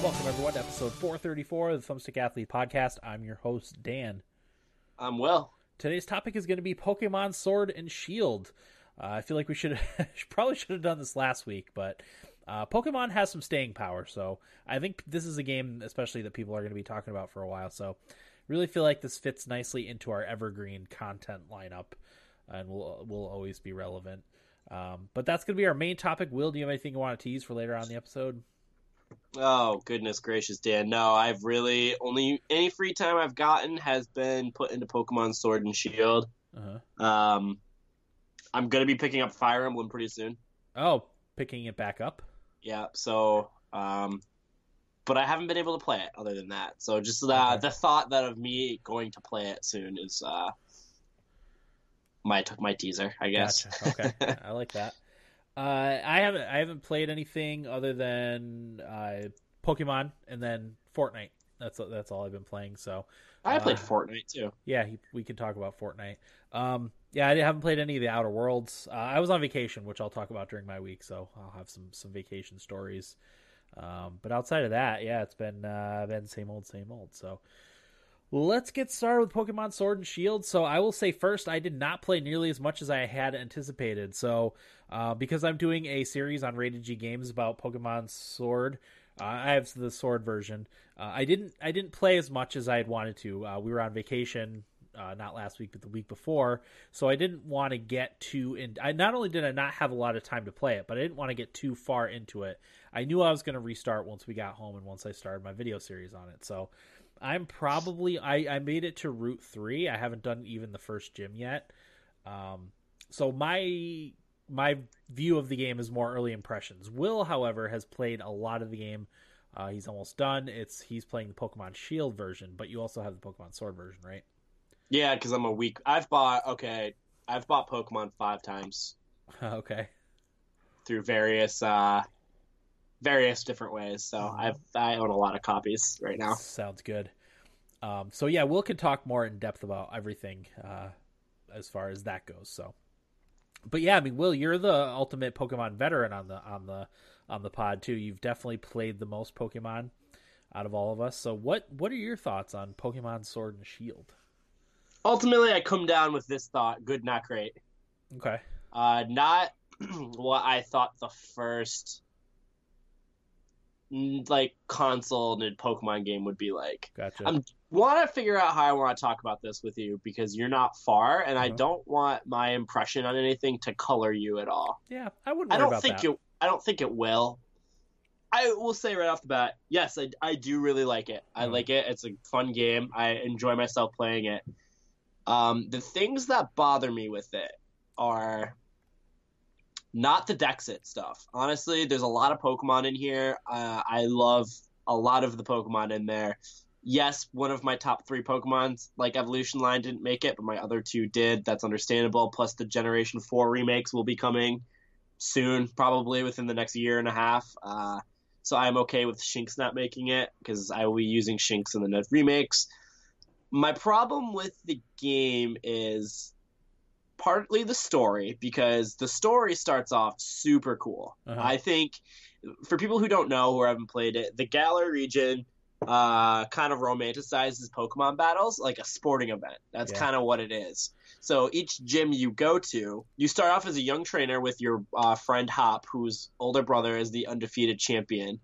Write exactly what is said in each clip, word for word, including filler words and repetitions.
Welcome, everyone, to episode four thirty-four of the Thumbstick Athlete Podcast. I'm your host, Dan. I'm Will. Today's topic is going to be Pokemon Sword and Shield. Uh, I feel like we should probably should have done this last week, but uh, Pokemon has some staying power, so I think this is a game especially that people are going to be talking about for a while, so really feel like this fits nicely into our evergreen content lineup and will will always be relevant. Um, but that's going to be our main topic. Will, do you have anything you want to tease for later on in the episode? Oh, goodness gracious, Dan. No, I've really only any free time I've gotten has been put into Pokemon Sword and Shield. Uh-huh. Um, I'm going to be picking up Fire Emblem pretty soon. Oh, picking it back up? Yeah, so, um, but I haven't been able to play it other than that. So just the, okay. the thought that of me going to play it soon is uh, my, my teaser, I guess. Gotcha. Okay, I like that. Uh, I haven't I haven't played anything other than uh, Pokemon and then Fortnite. That's that's all I've been playing. So I uh, played Fortnite too. Yeah, he, we can talk about Fortnite. Um, yeah, I haven't played any of The Outer Worlds. Uh, I was on vacation, which I'll talk about during my week, so I'll have some, some vacation stories. Um, but outside of that, yeah, it's been uh, been same old, same old. So let's get started with Pokemon Sword and Shield. So I will say first, I did not play nearly as much as I had anticipated. So uh, because I'm doing a series on Rated G Games about Pokemon Sword, uh, I have the Sword version. Uh, I didn't I didn't play as much as I had wanted to. Uh, we were on vacation, uh, not last week, but the week before. So I didn't want to get too in. I, not only did I not have a lot of time to play it, but I didn't want to get too far into it. I knew I was going to restart once we got home and once I started my video series on it. So I'm probably I, I made it to Route three. I haven't done even the first gym yet. Um, so my my view of the game is more early impressions. Will, however, has played a lot of the game. Uh, he's almost done. It's he's playing the Pokemon Shield version, but you also have the Pokemon Sword version, right? Yeah, because I'm a weak. I've bought okay. I've bought Pokemon five times. Okay. Through various. Uh... Various different ways, so I've, I own a lot of copies right now. Sounds good. Um, so yeah, Will can talk more in depth about everything uh, as far as that goes. So, but yeah, I mean, Will, you're the ultimate Pokemon veteran on the on the on the pod too. You've definitely played the most Pokemon out of all of us. So what what are your thoughts on Pokemon Sword and Shield? Ultimately, I come down with this thought: good, not great. Okay. Uh, not what I thought the first. Like console and Pokemon game would be like. Gotcha. I want to figure out how I want to talk about this with you because you're not far, and uh-huh. I don't want my impression on anything to color you at all. Yeah, I wouldn't. I don't about think that. It. I don't think it will. I will say right off the bat, yes, I, I do really like it. I mm. like it. It's a fun game. I enjoy myself playing it. Um, the things that bother me with it are. Not the Dexit stuff. Honestly, there's a lot of Pokemon in here. Uh, I love a lot of the Pokemon in there. Yes, one of my top three Pokemons, like Evolution Line, didn't make it, but my other two did. That's understandable. Plus, the Generation four remakes will be coming soon, probably within the next year and a half. Uh, so I'm okay with Shinx not making it because I will be using Shinx in the next remakes. My problem with the game is... partly the story, because the story starts off super cool. Uh-huh. I think, for people who don't know, who haven't played it, the Galar region uh, kind of romanticizes Pokemon battles like a sporting event. That's yeah. kind of what it is. So each gym you go to, you start off as a young trainer with your uh, friend Hop, whose older brother is the undefeated champion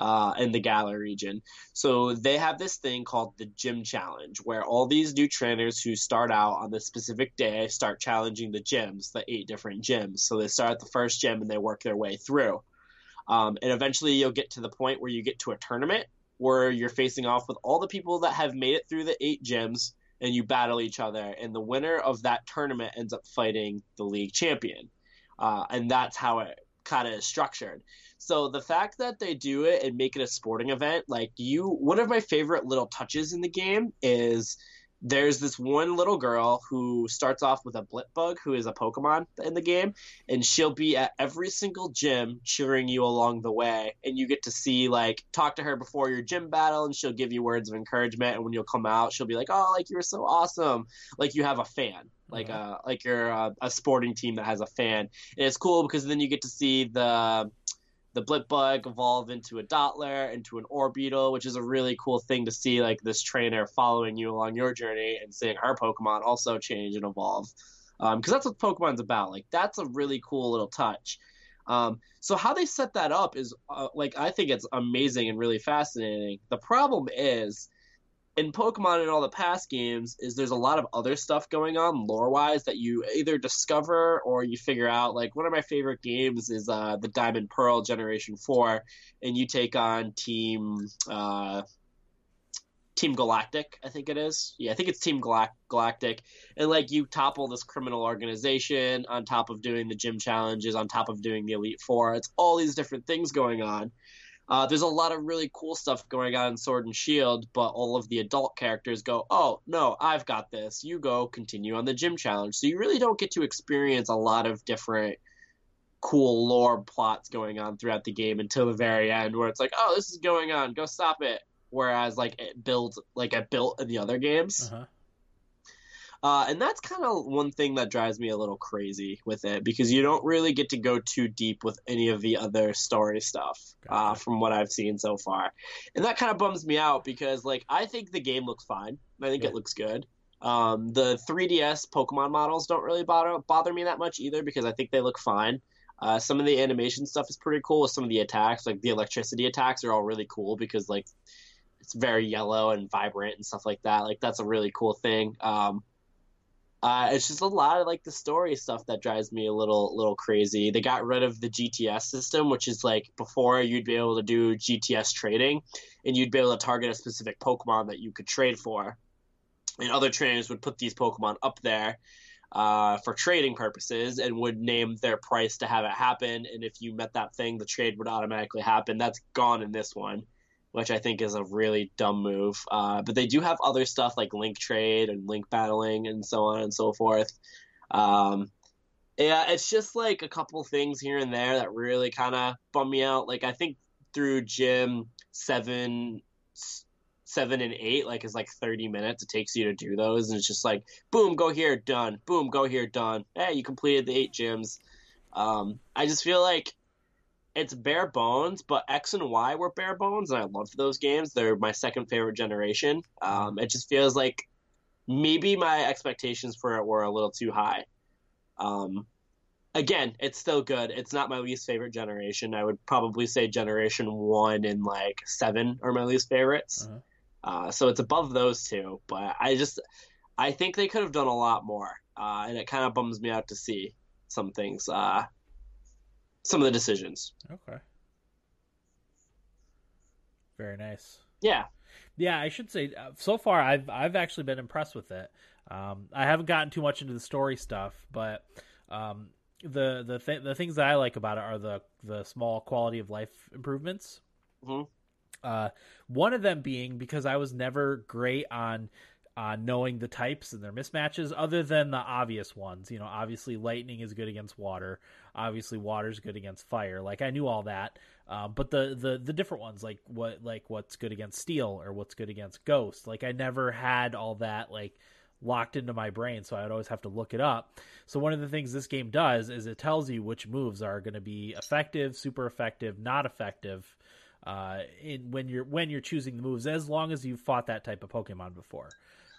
uh, in the Galar region. So they have this thing called the Gym Challenge, where all these new trainers who start out on this specific day start challenging the gyms, the eight different gyms. So they start at the first gym and they work their way through. Um, and eventually you'll get to the point where you get to a tournament where you're facing off with all the people that have made it through the eight gyms, and you battle each other. And the winner of that tournament ends up fighting the league champion. Uh, and that's how it kind of is structured. So the fact that they do it and make it a sporting event, like you, one of my favorite little touches in the game is there's this one little girl who starts off with a Blipbug, who is a Pokemon in the game, and she'll be at every single gym cheering you along the way, and you get to see, like, talk to her before your gym battle, and she'll give you words of encouragement, and when you'll come out, she'll be like, oh, like, you're so awesome, like, you have a fan. Like uh, like you're a, a sporting team that has a fan. And it's cool because then you get to see the the Blipbug evolve into a Dottler, into an Orbeetle, which is a really cool thing to see, like this trainer following you along your journey and seeing her Pokemon also change and evolve. Um, because that's what Pokemon's about. Like, that's a really cool little touch. Um, so how they set that up is, uh, like, I think it's amazing and really fascinating. The problem is, in Pokemon and all the past games, is there's a lot of other stuff going on lore-wise that you either discover or you figure out. Like, one of my favorite games is uh, the Diamond Pearl Generation four, and you take on Team uh, Team Galactic, I think it is. Yeah, I think it's Team Galac- Galactic. And, like, you topple this criminal organization on top of doing the gym challenges, on top of doing the Elite Four. It's all these different things going on. Uh, there's a lot of really cool stuff going on in Sword and Shield, but all of the adult characters go, oh, no, I've got this. You go continue on the gym challenge. So you really don't get to experience a lot of different cool lore plots going on throughout the game until the very end, where it's like, oh, this is going on. Go stop it. Whereas, like, it builds, like it built in the other games. Uh-huh. Uh, and that's kind of one thing that drives me a little crazy with it, because you don't really get to go too deep with any of the other story stuff, uh, from what I've seen so far. And that kind of bums me out because, like, I think the game looks fine. I think yeah. it looks good. Um, the three D S Pokemon models don't really bother, bother me that much either, because I think they look fine. Uh, some of the animation stuff is pretty cool with some of the attacks. Like, the electricity attacks are all really cool because, like, it's very yellow and vibrant and stuff like that. Like, that's a really cool thing. Um, Uh, it's just a lot of, like, the story stuff that drives me a little little crazy. They got rid of the G T S system, which is, like, before you'd be able to do G T S trading, and you'd be able to target a specific Pokemon that you could trade for. And other trainers would put these Pokemon up there uh, for trading purposes and would name their price to have it happen. And if you met that thing, the trade would automatically happen. That's gone in this one, which I think is a really dumb move. Uh, but they do have other stuff like link trade and link battling and so on and so forth. Um, yeah, it's just like a couple things here and there that really kind of bum me out. Like, I think through gym seven, seven and eight, like, is like thirty minutes it takes you to do those. And it's just like, boom, go here, done. Boom, go here, done. Hey, you completed the eight gyms. Um, I just feel like it's bare bones, but X and Y were bare bones, and I loved those games. They're my second favorite generation. Um, it just feels like maybe my expectations for it were a little too high. Um, again, it's still good. It's not my least favorite generation. I would probably say Generation one and, like, seven are my least favorites. Uh-huh. Uh, so it's above those two, but I just I think they could have done a lot more, uh, and it kind of bums me out to see some things. Uh, some of the decisions. Okay. Very nice. Yeah. Yeah, I should say, uh, so far I've I've actually been impressed with it. Um, I haven't gotten too much into the story stuff, but um, the the th- the things that I like about it are the the small quality of life improvements. Mm-hmm. Uh, one of them being, because I was never great on Uh, knowing the types and their mismatches, other than the obvious ones. You know, obviously lightning is good against water. Obviously water is good against fire. Like, I knew all that. Um, but the, the, the different ones, like what, like what's good against steel or what's good against ghost. Like, I never had all that, like, locked into my brain. So I would always have to look it up. So one of the things this game does is it tells you which moves are going to be effective, super effective, not effective, uh, in when you're, when you're choosing the moves, as long as you've fought that type of Pokemon before.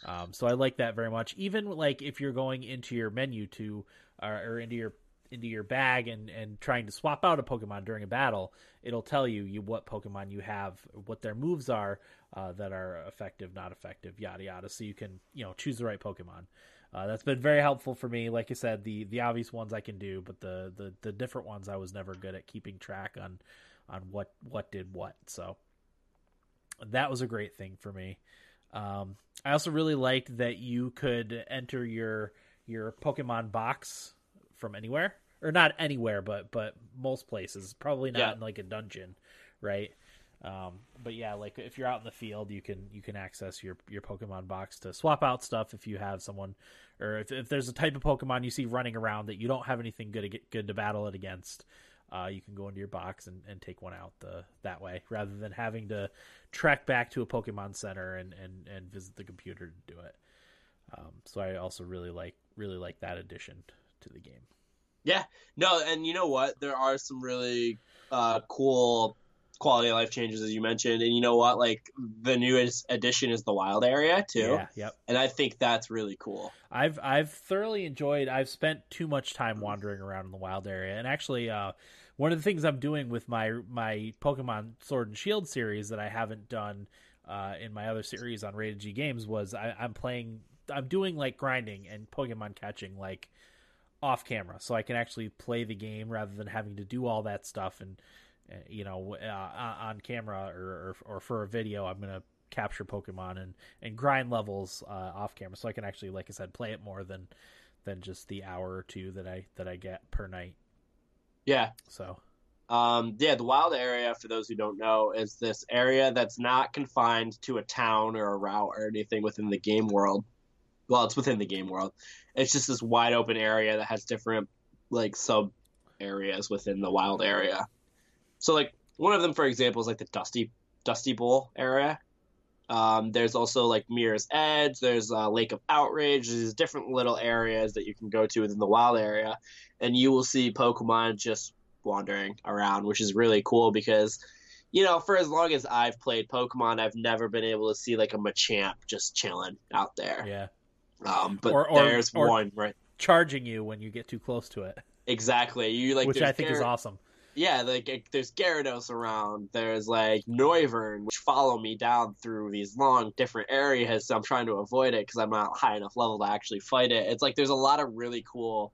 Um, so I like that very much. Even, like, if you're going into your menu to, uh, or into your, into your bag and, and trying to swap out a Pokemon during a battle, it'll tell you, you what Pokemon you have, what their moves are, uh, that are effective, not effective, yada, yada. So you can, you know, choose the right Pokemon. Uh, that's been very helpful for me. Like I said, the, the obvious ones I can do, but the, the, the different ones I was never good at keeping track on, on what, what did what. So that was a great thing for me. Um, I also really liked that you could enter your your Pokemon box from anywhere, or not anywhere, but but most places. Probably not yeah. in, like, a dungeon, right? Um, but yeah, like if you're out in the field, you can you can access your, your Pokemon box to swap out stuff if you have someone, or if, if there's a type of Pokemon you see running around that you don't have anything good to get, good to battle it against. Uh, you can go into your box and, and take one out the that way, rather than having to trek back to a Pokemon Center and, and, and visit the computer to do it. Um, so I also really like really like that addition to the game. Yeah, no, and you know what? There are some really uh, cool quality of life changes, as you mentioned, and you know what? Like the newest addition is the wild area too. Yeah, yep. And I think that's really cool. I've I've thoroughly enjoyed. I've spent too much time wandering around in the wild area, and actually, uh, one of the things I'm doing with my my Pokemon Sword and Shield series that I haven't done uh, in my other series on Rated G Games was I, I'm playing. I'm doing like grinding and Pokemon catching like off camera, so I can actually play the game rather than having to do all that stuff and. You know, uh, on camera or, or or for a video, I'm gonna capture Pokemon and, and grind levels uh, off camera, so I can actually, like I said, play it more than than just the hour or two that I that I get per night. Yeah. So, um, yeah, the wild area, for those who don't know, is this area that's not confined to a town or a route or anything within the game world. Well, it's within the game world. It's just this wide open area that has different like sub areas within the wild area. So, like, one of them, for example, is, like, the Dusty Dusty Bowl area. Um, there's also, like, Mirror's Edge. There's uh, Lake of Outrage. There's different little areas that you can go to within the wild area. And you will see Pokemon just wandering around, which is really cool because, you know, for as long as I've played Pokemon, I've never been able to see, like, a Machamp just chilling out there. Yeah. Um, but or, or, there's or one, right? Charging you when you get too close to it. Exactly. You like Which I think there... is awesome. Yeah, like there's Gyarados around. There's like Noivern, which follow me down through these long different areas. So I'm trying to avoid it because I'm not high enough level to actually fight it. It's like there's a lot of really cool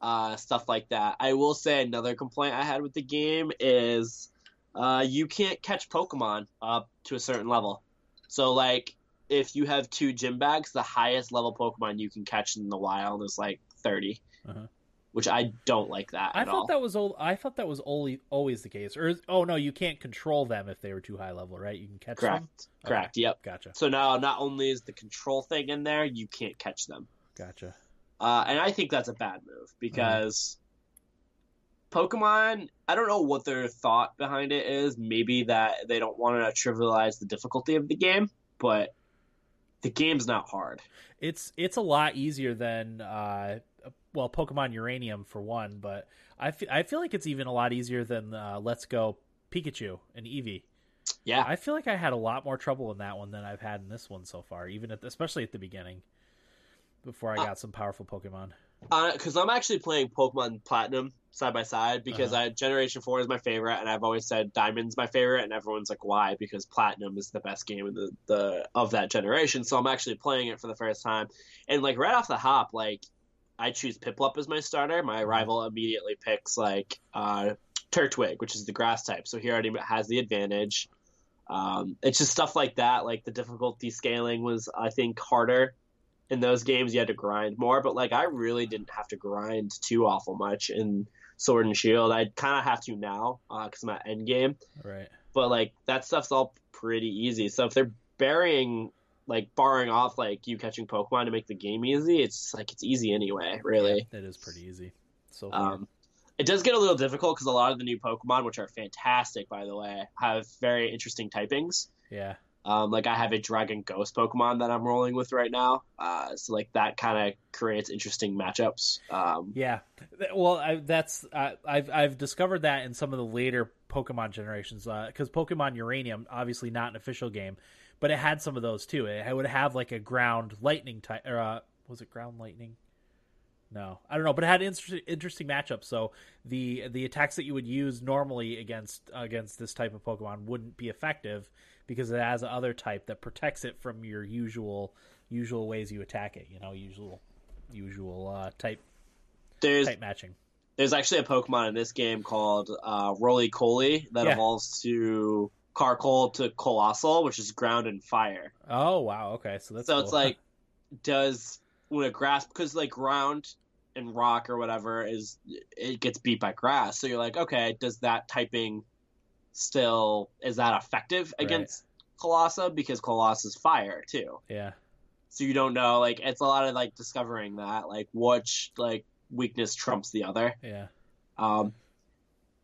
uh, stuff like that. I will say another complaint I had with the game is uh, you can't catch Pokemon up to a certain level. So like if you have two gym bags, the highest level Pokemon you can catch in the wild is like thirty. Uh-huh. Which I don't like that at I thought all. That was old, I thought that was only, always the case. Or oh no, you can't control them if they were too high level, right? You can catch Correct. them? Correct. Correct, okay. Yep. Gotcha. So now not only is the control thing in there, you can't catch them. Gotcha. Uh, and I think that's a bad move because mm. Pokemon, I don't know what their thought behind it is. Maybe that they don't want to trivialize the difficulty of the game, but the game's not hard. It's, it's a lot easier than... Uh, Well, Pokemon Uranium for one, but I, f- I feel like it's even a lot easier than uh, Let's Go Pikachu and Eevee. Yeah, I feel like I had a lot more trouble in that one than I've had in this one so far, even at the, especially at the beginning, before I got uh, some powerful Pokemon. Because uh, I'm actually playing Pokemon Platinum side by side because uh-huh. I, Generation four is my favorite, and I've always said Diamond's my favorite, and everyone's like, why? Because Platinum is the best game of the, the of that generation. So I'm actually playing it for the first time, and like right off the hop, like. I choose Piplup as my starter. My rival immediately picks like uh, Turtwig, which is the grass type. So he already has the advantage. Um, it's just stuff like that. Like the difficulty scaling was, I think, harder in those games. You had to grind more, but like I really didn't have to grind too awful much in Sword and Shield. I kind of have to now because uh, I'm at end game. Right. But like that stuff's all pretty easy. So if they're burying. Like, barring off, like, you catching Pokemon to make the game easy, it's, like, it's easy anyway, really. Yeah, it is pretty easy. So um, it does get a little difficult because a lot of the new Pokemon, which are fantastic, by the way, have very interesting typings. Yeah. Um, like, I have a Dragon Ghost Pokemon that I'm rolling with right now. Uh, so, like, that kind of creates interesting matchups. Um, yeah. Well, I, that's uh, I've I've discovered that in some of the later Pokemon generations. Because uh, Pokemon Uranium, obviously not an official game, but it had some of those too. It would have like a ground lightning type, or uh, was it ground lightning? No, I don't know. But it had inter- interesting matchups. So the the attacks that you would use normally against against this type of Pokemon wouldn't be effective because it has another type that protects it from your usual usual ways you attack it. You know, usual usual uh, type There's... type matching. There's actually a Pokemon in this game called uh, Roly-Coly that yeah. evolves to Carcoal to Coalossal, which is ground and fire. Oh, wow. Okay, so that's so cool. It's like, does when a grass, because like ground and rock or whatever is, it gets beat by grass. So you're like, okay, does that typing still is that effective against right. Coalossal, because Coalossal's fire too. Yeah. So you don't know, like, it's a lot of, like, discovering that, like, which, like, weakness trumps the other. Yeah. Um,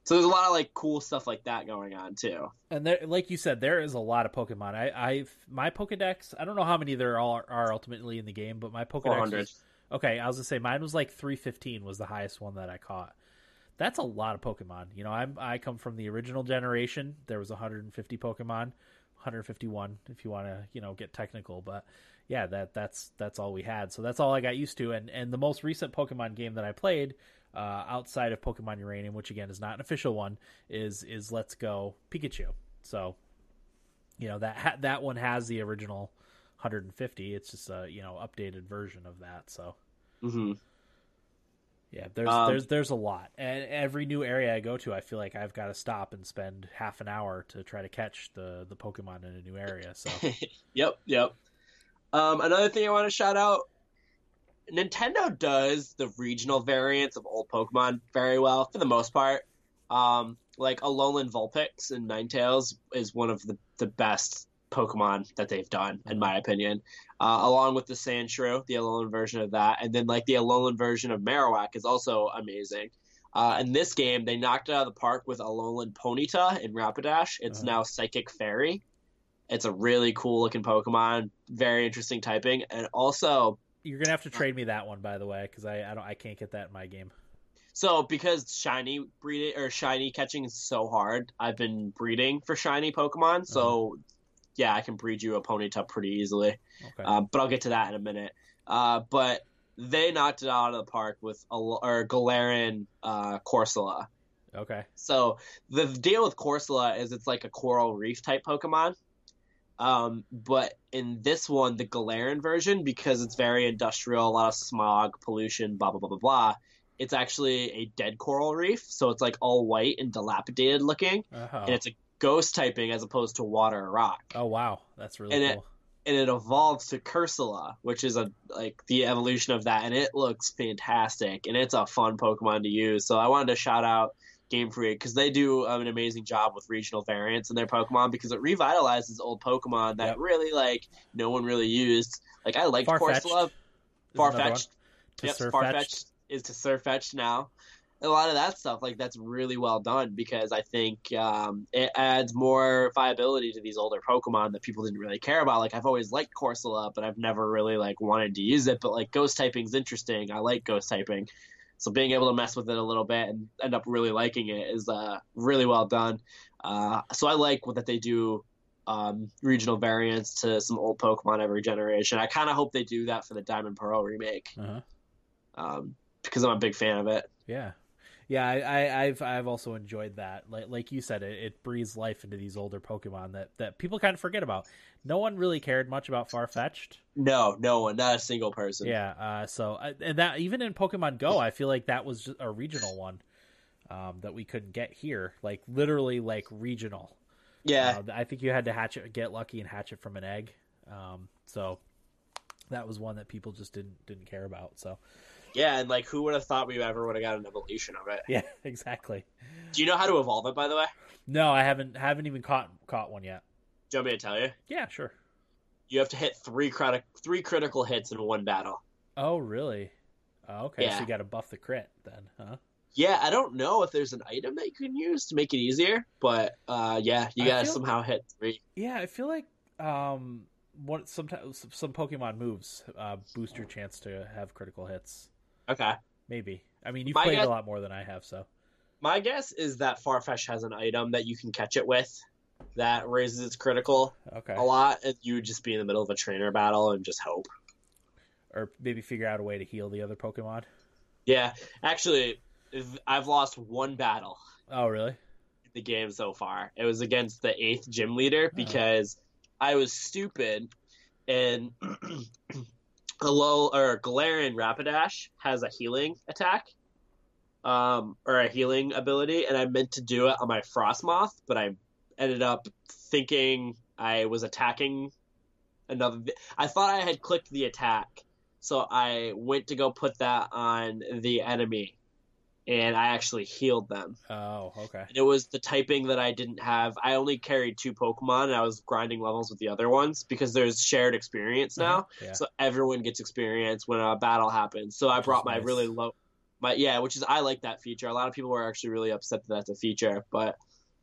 so there's a lot of, like, cool stuff like that going on, too. And there, like you said, there is a lot of Pokemon. I, I've, my Pokedex, I don't know how many there are, are ultimately in the game, but my Pokedex four hundred. Was, okay, I was going to say, mine was, like, three fifteen was the highest one that I caught. That's a lot of Pokemon. You know, I'm, I come from the original generation. There was one hundred fifty Pokemon. one hundred fifty-one if you want to, you know, get technical, but yeah, that that's that's all we had. So that's all I got used to, and and the most recent Pokemon game that I played uh outside of Pokemon Uranium, which again is not an official one, is is Let's Go Pikachu. So you know, that ha- that one has the original one hundred fifty. It's just a, you know, updated version of that. So mm-hmm. Yeah, there's um, there's there's a lot, and every new area I go to, I feel like I've got to stop and spend half an hour to try to catch the, the Pokemon in a new area. So, yep, yep. Um, another thing I want to shout out: Nintendo does the regional variants of old Pokemon very well for the most part. Um, like Alolan Vulpix and Ninetales is one of the, the best Pokemon that they've done, in my opinion, uh, along with the Sandshrew, the Alolan version of that, and then like the Alolan version of Marowak is also amazing. Uh, in this game, they knocked it out of the park with Alolan Ponyta in Rapidash. It's uh-huh. now Psychic Fairy. It's a really cool looking Pokemon, very interesting typing, and also you're gonna have to trade me that one, by the way, because I, I don't I can't get that in my game. So because shiny breeding or shiny catching is so hard, I've been breeding for shiny Pokemon, so. Uh-huh. Yeah, I can breed you a Ponyta pretty easily. Okay. Uh, but I'll get to that in a minute. Uh, but they knocked it out of the park with a, or Galarian uh, Corsola. Okay. So the deal with Corsola is it's like a coral reef type Pokemon. Um, but in this one, the Galarian version, because it's very industrial, a lot of smog, pollution, blah, blah, blah, blah, blah, it's actually a dead coral reef. So it's like all white and dilapidated looking. Uh-huh. And it's a ghost typing as opposed to water or rock. Oh wow, that's really and cool. It, and it evolves to Corsola, which is a like the evolution of that, and it looks fantastic, and it's a fun Pokemon to use. So I wanted to shout out Game Freak because they do um, an amazing job with regional variants in their Pokemon because it revitalizes old Pokemon that yep. really like no one really used. Like I liked Corsola. Farfetch'd. Yep, Farfetch'd is to Surfetch'd now. A lot of that stuff, like, that's really well done because I think um, it adds more viability to these older Pokemon that people didn't really care about. Like, I've always liked Corsola, but I've never really, like, wanted to use it. But, like, ghost typing's interesting. I like ghost typing. So being able to mess with it a little bit and end up really liking it is uh, really well done. Uh, so I like what that they do um, regional variants to some old Pokemon every generation. I kind of hope they do that for the Diamond Pearl remake uh-huh. um, because I'm a big fan of it. Yeah. Yeah, I, I, I've I've also enjoyed that. Like like you said, it, it breathes life into these older Pokemon that, that people kind of forget about. No one really cared much about Farfetch'd. No, no one, not a single person. Yeah, uh, so and that even in Pokemon Go, I feel like that was just a regional one um, that we couldn't get here. Like literally, like regional. Yeah, uh, I think you had to hatch it, get lucky, and hatch it from an egg. Um, so that was one that people just didn't didn't care about. So. Yeah, and, like, who would have thought we ever would have got an evolution of it? Yeah, exactly. Do you know how to evolve it, by the way? No, I haven't haven't even caught caught one yet. Do you want me to tell you? Yeah, sure. You have to hit three, criti- three critical hits in one battle. Oh, really? Oh, okay, yeah. So you got to buff the crit then, huh? Yeah, I don't know if there's an item that you can use to make it easier, but, uh, yeah, you got to somehow like, hit three. Yeah, I feel like... Um, what sometimes some Pokemon moves uh, boost your chance to have critical hits. Okay. Maybe. I mean, you've my played guess, a lot more than I have, so. My guess is that Farfetch'd has an item that you can catch it with that raises its critical okay. a lot. You would just be in the middle of a trainer battle and just hope. Or maybe figure out a way to heal the other Pokemon. Yeah. Actually, I've lost one battle. Oh, really? In the game so far. It was against the eighth gym leader because oh. I was stupid and... Hello, or Galarian Rapidash has a healing attack, um, or a healing ability, and I meant to do it on my Frostmoth, but I ended up thinking I was attacking another. I thought I had clicked the attack, so I went to go put that on the enemy, and I actually healed them. Oh, okay. And it was the typing that I didn't have. I only carried two Pokemon, and I was grinding levels with the other ones because there's shared experience now. Mm-hmm. Yeah. So everyone gets experience when a battle happens. So I which brought my nice. really low... my Yeah, which is... I like that feature. A lot of people were actually really upset that that's a feature, but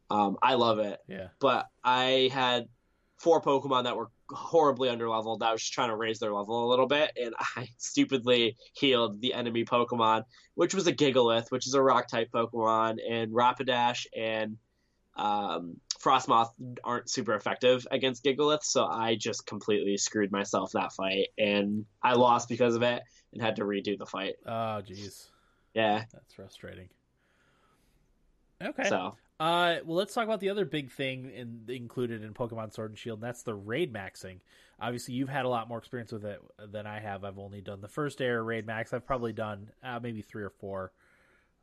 um, I love it. Yeah. But I had four Pokemon that were horribly underleveled. I was just trying to raise their level a little bit, and I stupidly healed the enemy Pokemon, which was a Gigalith, which is a rock type Pokemon, and Rapidash and um, Frostmoth aren't super effective against Gigalith, so I just completely screwed myself that fight, and I lost because of it and had to redo the fight. Oh, jeez. Yeah. That's frustrating. Okay. So... Uh, well, let's talk about the other big thing in, included in Pokemon Sword and Shield, and that's the raid maxing. Obviously, you've had a lot more experience with it than I have. I've only done the first era raid max. I've probably done uh, maybe three or four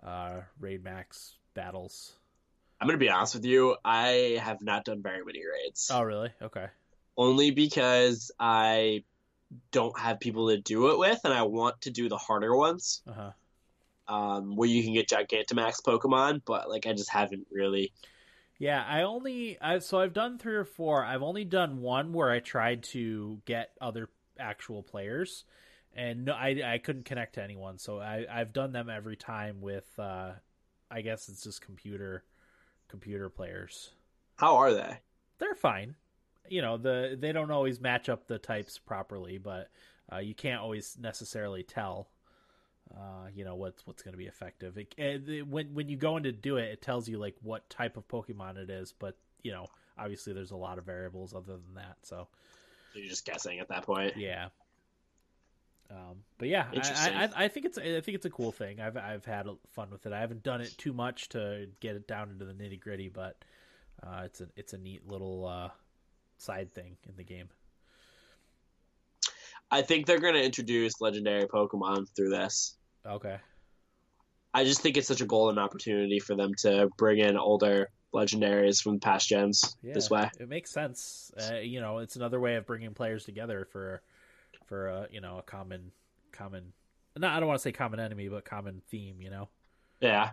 uh, raid max battles. I'm going to be honest with you. I have not done very many raids. Oh, really? Okay. Only because I don't have people to do it with, and I want to do the harder ones. Uh-huh. Um, where you can get Gigantamax Pokemon, but like I just haven't really. Yeah, I only I so I've done three or four. I've only done one where I tried to get other actual players, and no, I I couldn't connect to anyone. So I I've done them every time with uh, I guess it's just computer computer players. How are they? They're fine. You know the they don't always match up the types properly, but uh, you can't always necessarily tell. Uh, you know what's what's going to be effective. It, it, it, when when you go in to do it, it tells you like what type of Pokemon it is. But you know, obviously, there's a lot of variables other than that. So, so you're just guessing at that point. Yeah. Um, but yeah, I, I I think it's I think it's a cool thing. I've I've had fun with it. I haven't done it too much to get it down into the nitty gritty, but uh, it's a it's a neat little uh, side thing in the game. I think they're going to introduce legendary Pokemon through this. Okay. I just think it's such a golden opportunity for them to bring in older legendaries from past gens yeah, this way. It makes sense. Uh, you know, it's another way of bringing players together for, for uh, you know, a common, common, no, I don't want to say common enemy, but common theme, you know? Yeah.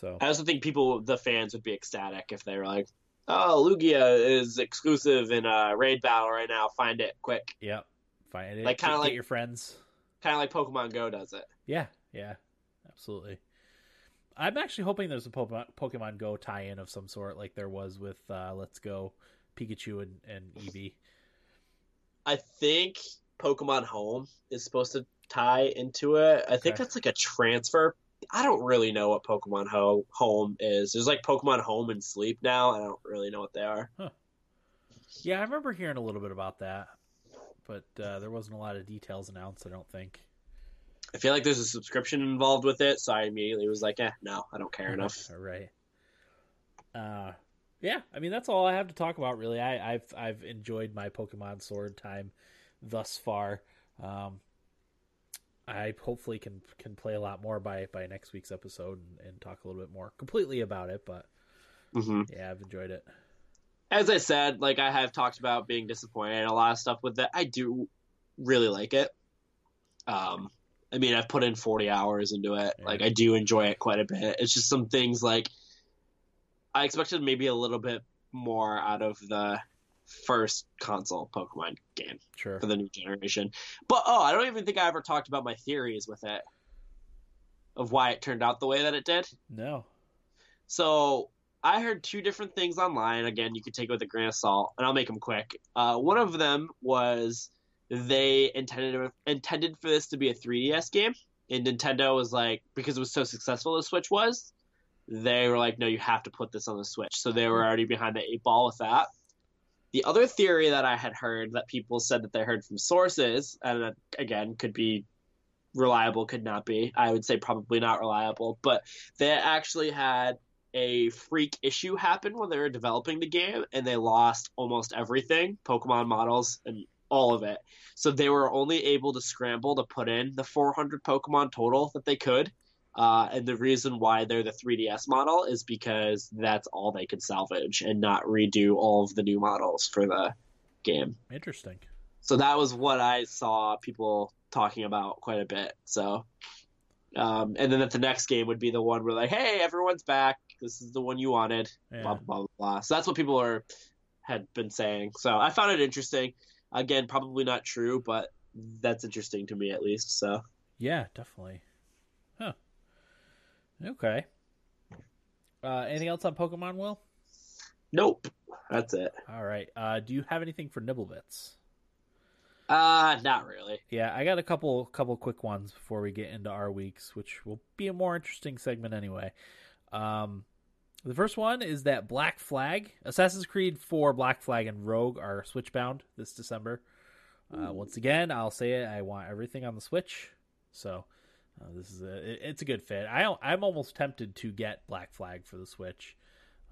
So I also think people, the fans would be ecstatic if they were like, oh, Lugia is exclusive in a raid battle right now. Find it quick. Yep. Find it. Like, kind of like your friends. Kind of like Pokemon Go does it. Yeah. Yeah. Absolutely. I'm actually hoping there's a Pokemon Go tie-in of some sort, like there was with uh, Let's Go Pikachu and, and Eevee. I think Pokemon Home is supposed to tie into it. I think okay. that's like a transfer. I don't really know what Pokemon Ho- Home is. There's like Pokemon Home and Sleep now. I don't really know what they are. Huh. Yeah, I remember hearing a little bit about that, but uh, there wasn't a lot of details announced, I don't think. I feel like there's a subscription involved with it, so I immediately was like, eh, no, I don't care enough. Right. Uh, yeah, I mean, that's all I have to talk about, really. I, I've I've enjoyed my Pokemon Sword time thus far. Um I hopefully can can play a lot more by, by next week's episode and, and talk a little bit more completely about it. But mm-hmm. yeah, I've enjoyed it. As I said, like I have talked about being disappointed in a lot of stuff with it. I do really like it. Um, I mean, I've put in forty hours into it. Yeah. Like I do enjoy it quite a bit. It's just some things like I expected maybe a little bit more out of the first console Pokemon game sure. for the new generation. But, oh, I don't even think I ever talked about my theories with it of why it turned out the way that it did. No. So I heard two different things online. Again, you could take it with a grain of salt, and I'll make them quick. Uh, one of them was they intended intended for this to be a three D S game, and Nintendo was like, because it was so successful, the Switch was, they were like, no, you have to put this on the Switch. So they were already behind the eight ball with that. The other theory that I had heard that people said that they heard from sources, and that, again, could be reliable, could not be. I would say probably not reliable, but they actually had a freak issue happen when they were developing the game, and they lost almost everything, Pokemon models and all of it. So they were only able to scramble to put in the four hundred Pokemon total that they could. Uh, and the reason why they're the three D S model is because that's all they could salvage and not redo all of the new models for the game. Interesting. So that was what I saw people talking about quite a bit. So Um, and then at the next game would be the one where like, hey, everyone's back. This is the one you wanted. Yeah. Blah, blah, blah, blah. So that's what people are had been saying. So I found it interesting. Again, probably not true, but that's interesting to me at least. So yeah, definitely. Huh. Okay. Uh, anything else on Pokemon, Will? Nope. That's it. All right. Uh, do you have anything for Nibblebits? Uh, not really. Yeah, I got a couple couple quick ones before we get into our weeks, which will be a more interesting segment anyway. Um, the first one is that Black Flag, Assassin's Creed four, Black Flag, and Rogue are Switchbound this December. Uh, once again, I'll say it. I want everything on the Switch, so uh, this is a it, it's a good fit. I I'm almost tempted to get Black Flag for the Switch,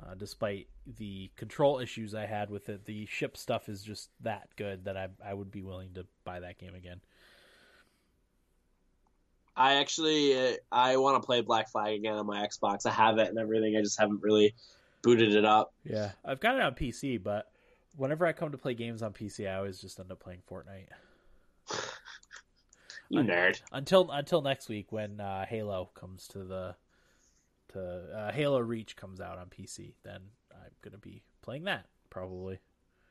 uh, despite the control issues I had with it. The ship stuff is just that good that I I would be willing to buy that game again. I actually, I want to play Black Flag again on my Xbox. I have it and everything. I just haven't really booted it up. Yeah, I've got it on P C, but whenever I come to play games on P C, I always just end up playing Fortnite. You nerd. Until until next week when uh, Halo comes to the to uh, Halo Reach comes out on P C, then I'm gonna be playing that probably.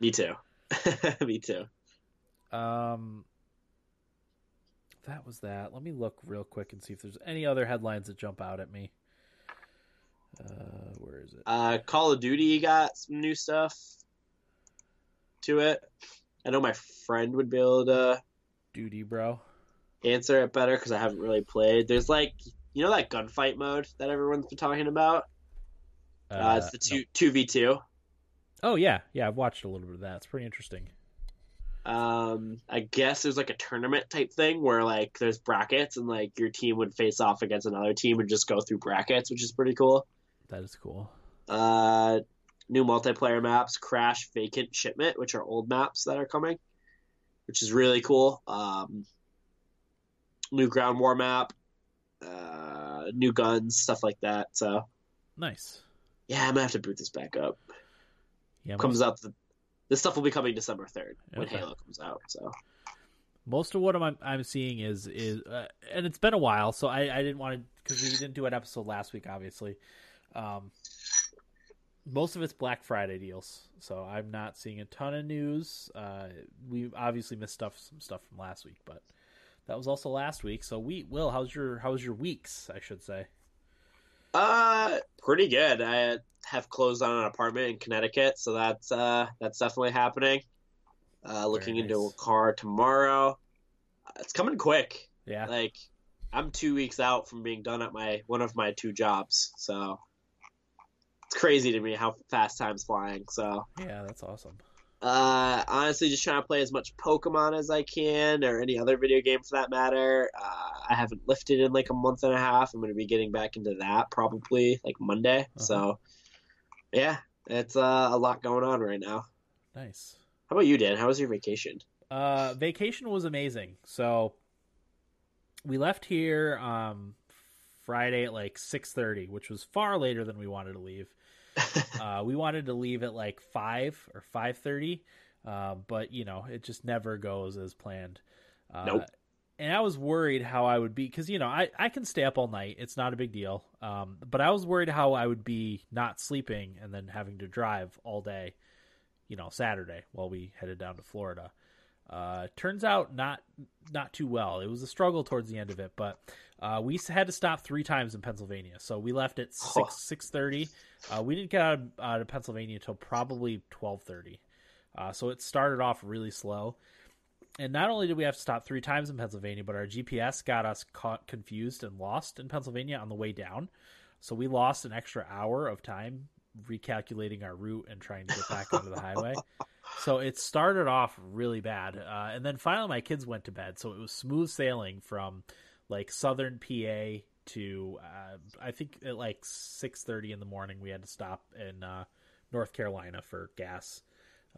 Me too. Me too. Um. That was that. Let me look real quick and see if there's any other headlines that jump out at me. Uh, where is it? Uh, Call of Duty got some new stuff to it. I know my friend would be able to Duty, bro. Answer it better because I haven't really played. There's like, you know that gunfight mode that everyone's been talking about? Uh, uh, it's the two, no. two v two. Oh, yeah. Yeah, I've watched a little bit of that. It's pretty interesting. Um, I guess there's like a tournament type thing where like there's brackets and like your team would face off against another team and just go through brackets, which is pretty cool. That is cool. Uh, new multiplayer maps, Crash, Vacant, Shipment, which are old maps that are coming, which is really cool. Um, new Ground War map, uh, new guns, stuff like that. So nice. Yeah, I'm gonna have to boot this back up. Yeah, comes most... up the. This stuff will be coming December third when okay. Halo comes out. So most of what I'm I'm seeing is is uh, and it's been a while, so I, I didn't want to because we didn't do an episode last week, obviously. Um, most of it's Black Friday deals, so I'm not seeing a ton of news. Uh, we obviously missed stuff some stuff from last week, but that was also last week. So we Will, how's your how's your weeks? I should say. Uh, pretty good. I have closed on an apartment in Connecticut, so that's uh that's definitely happening. Uh, looking nice. into a car tomorrow. It's coming quick. Yeah, like I'm two weeks out from being done at my one of my two jobs, so it's crazy to me how fast time's flying. So yeah, that's awesome. Uh, honestly, just trying to play as much Pokemon as I can, or any other video game for that matter. Uh, I haven't lifted in like a month and a half. I'm going to be getting back into that probably like Monday. Uh-huh. So yeah, it's uh, a lot going on right now. Nice. How about you, Dan? How was your vacation? Uh, vacation was amazing. So we left here um, Friday at like six thirty, which was far later than we wanted to leave. uh, we wanted to leave at like five or five thirty, uh, but you know it just never goes as planned. Uh, nope. And I was worried how I would be because you know I, I can stay up all night; it's not a big deal. Um, but I was worried how I would be not sleeping and then having to drive all day, you know, Saturday while we headed down to Florida. Uh, turns out not not too well. It was a struggle towards the end of it, but uh, we had to stop three times in Pennsylvania. So we left at six thirty. Uh, we didn't get out of, out of Pennsylvania until probably twelve thirty. Uh, so it started off really slow. And not only did we have to stop three times in Pennsylvania, but our G P S got us caught, confused and lost in Pennsylvania on the way down. So we lost an extra hour of time recalculating our route and trying to get back onto the highway. So it started off really bad. Uh, and then finally my kids went to bed. So it was smooth sailing from like southern P A to uh, I think at like six thirty in the morning we had to stop in uh, North Carolina for gas.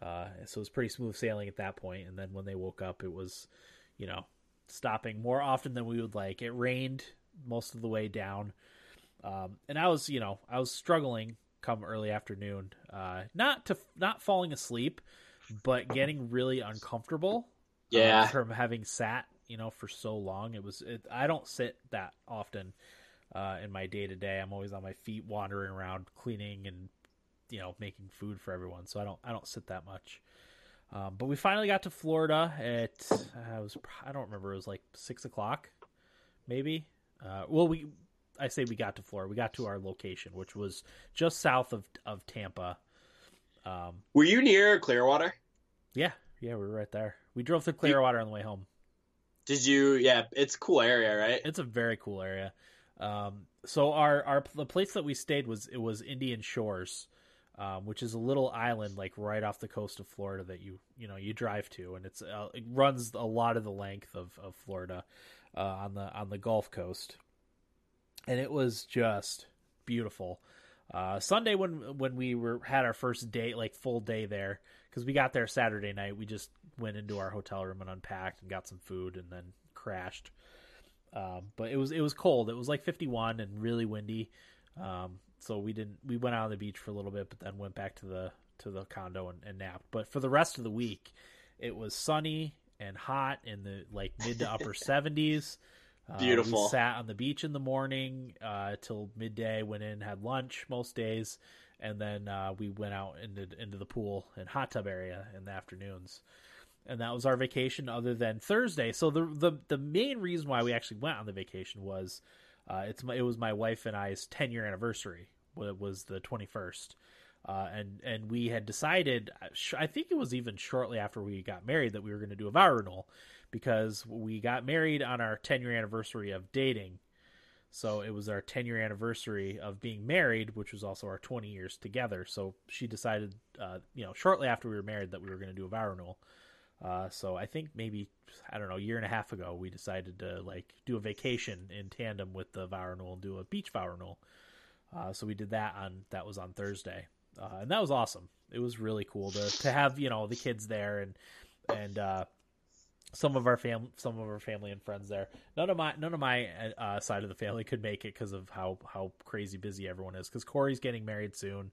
Uh, so it was pretty smooth sailing at that point. And then when they woke up, it was, you know, stopping more often than we would like. It rained most of the way down. Um, and I was, you know, I was struggling come early afternoon, uh, not to not falling asleep, but getting really uncomfortable. Yeah, uh, from having sat you know, for so long. It was, it, I don't sit that often uh, in my day to day. I'm always on my feet wandering around cleaning and, you know, making food for everyone. So I don't, I don't sit that much. Um, but we finally got to Florida at, uh, it was, I don't remember. It was like six o'clock maybe. Uh, well, we, I say we got to Florida. We got to our location, which was just south of, of Tampa. Um, were you near Clearwater? Yeah. Yeah, we were right there. We drove through Clearwater on the way home. Did you? Yeah, it's a cool area, right? It's a very cool area. Um, so our, our the place that we stayed was it was Indian Shores, um, which is a little island like right off the coast of Florida that you you know you drive to, and it's uh, it runs a lot of the length of of Florida uh, on the on the Gulf Coast, and it was just beautiful. Uh, Sunday when when we were had our first day, like full day there. Because we got there Saturday night, we just went into our hotel room and unpacked and got some food and then crashed. Um, but it was it was cold. It was like fifty-one and really windy. Um, so we didn't we went out on the beach for a little bit, but then went back to the to the condo and, and napped. But for the rest of the week, it was sunny and hot in the like mid to upper seventies. Uh, Beautiful. We sat on the beach in the morning uh, till midday. Went in, had lunch most days. And then uh, we went out into into the pool and hot tub area in the afternoons, and that was our vacation. Other than Thursday, so the the, the main reason why we actually went on the vacation was, uh, it's my, it was my wife and I's ten year anniversary. It was the twenty first, uh, and and we had decided. I think it was even shortly after we got married that we were going to do a vow renewal, because we got married on our ten year anniversary of dating. So it was our ten-year anniversary of being married, which was also our twenty years together. So she decided, uh, you know, shortly after we were married that we were going to do a vow renewal. Uh, so I think maybe, I don't know, a year and a half ago, we decided to, like, do a vacation in tandem with the vow renewal and do a beach vow renewal. Uh, so we did that on, that was on Thursday. Uh, and that was awesome. It was really cool to, to have, you know, the kids there and, and, uh, Some of our fam, some of our family and friends there. None of my, none of my uh, side of the family could make it because of how, how crazy busy everyone is. Because Corey's getting married soon.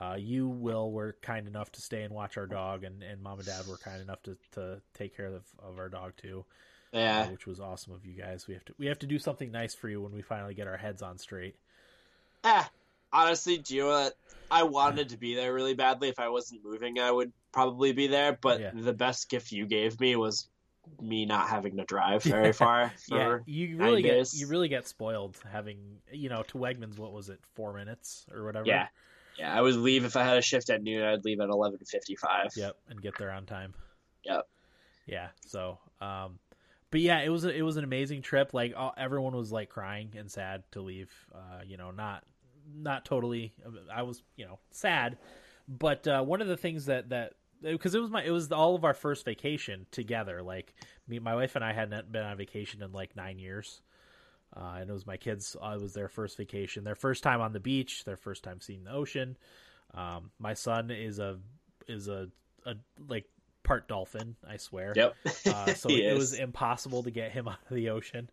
Uh, you, Will, were kind enough to stay and watch our dog, and, and Mom and Dad were kind enough to, to take care of, of our dog too. Yeah, uh, which was awesome of you guys. We have to we have to do something nice for you when we finally get our heads on straight. Ah, honestly, Gio, I wanted to be there really badly. If I wasn't moving, I would probably be there. But yeah. The best gift you gave me was me not having to drive very far for yeah, you really get days. You really get spoiled having, you know, to Wegmans, what was it, four minutes or whatever? Yeah. Yeah, I would leave if I had a shift at noon, I'd leave at eleven fifty five. Yep, and get there on time. Yep. Yeah. So um but yeah, it was a, it was an amazing trip. Like all, everyone was like crying and sad to leave. Uh, you know, not not totally I was, you know, sad. But uh one of the things that, that because it was my, it was all of our first vacation together. Like me, my wife and I hadn't been on vacation in like nine years. Uh, and it was my kids. Uh, it was their first vacation, their first time on the beach, their first time seeing the ocean. Um, my son is a, is a, a like part dolphin, I swear. Yep. uh, so it, it was impossible to get him out of the ocean.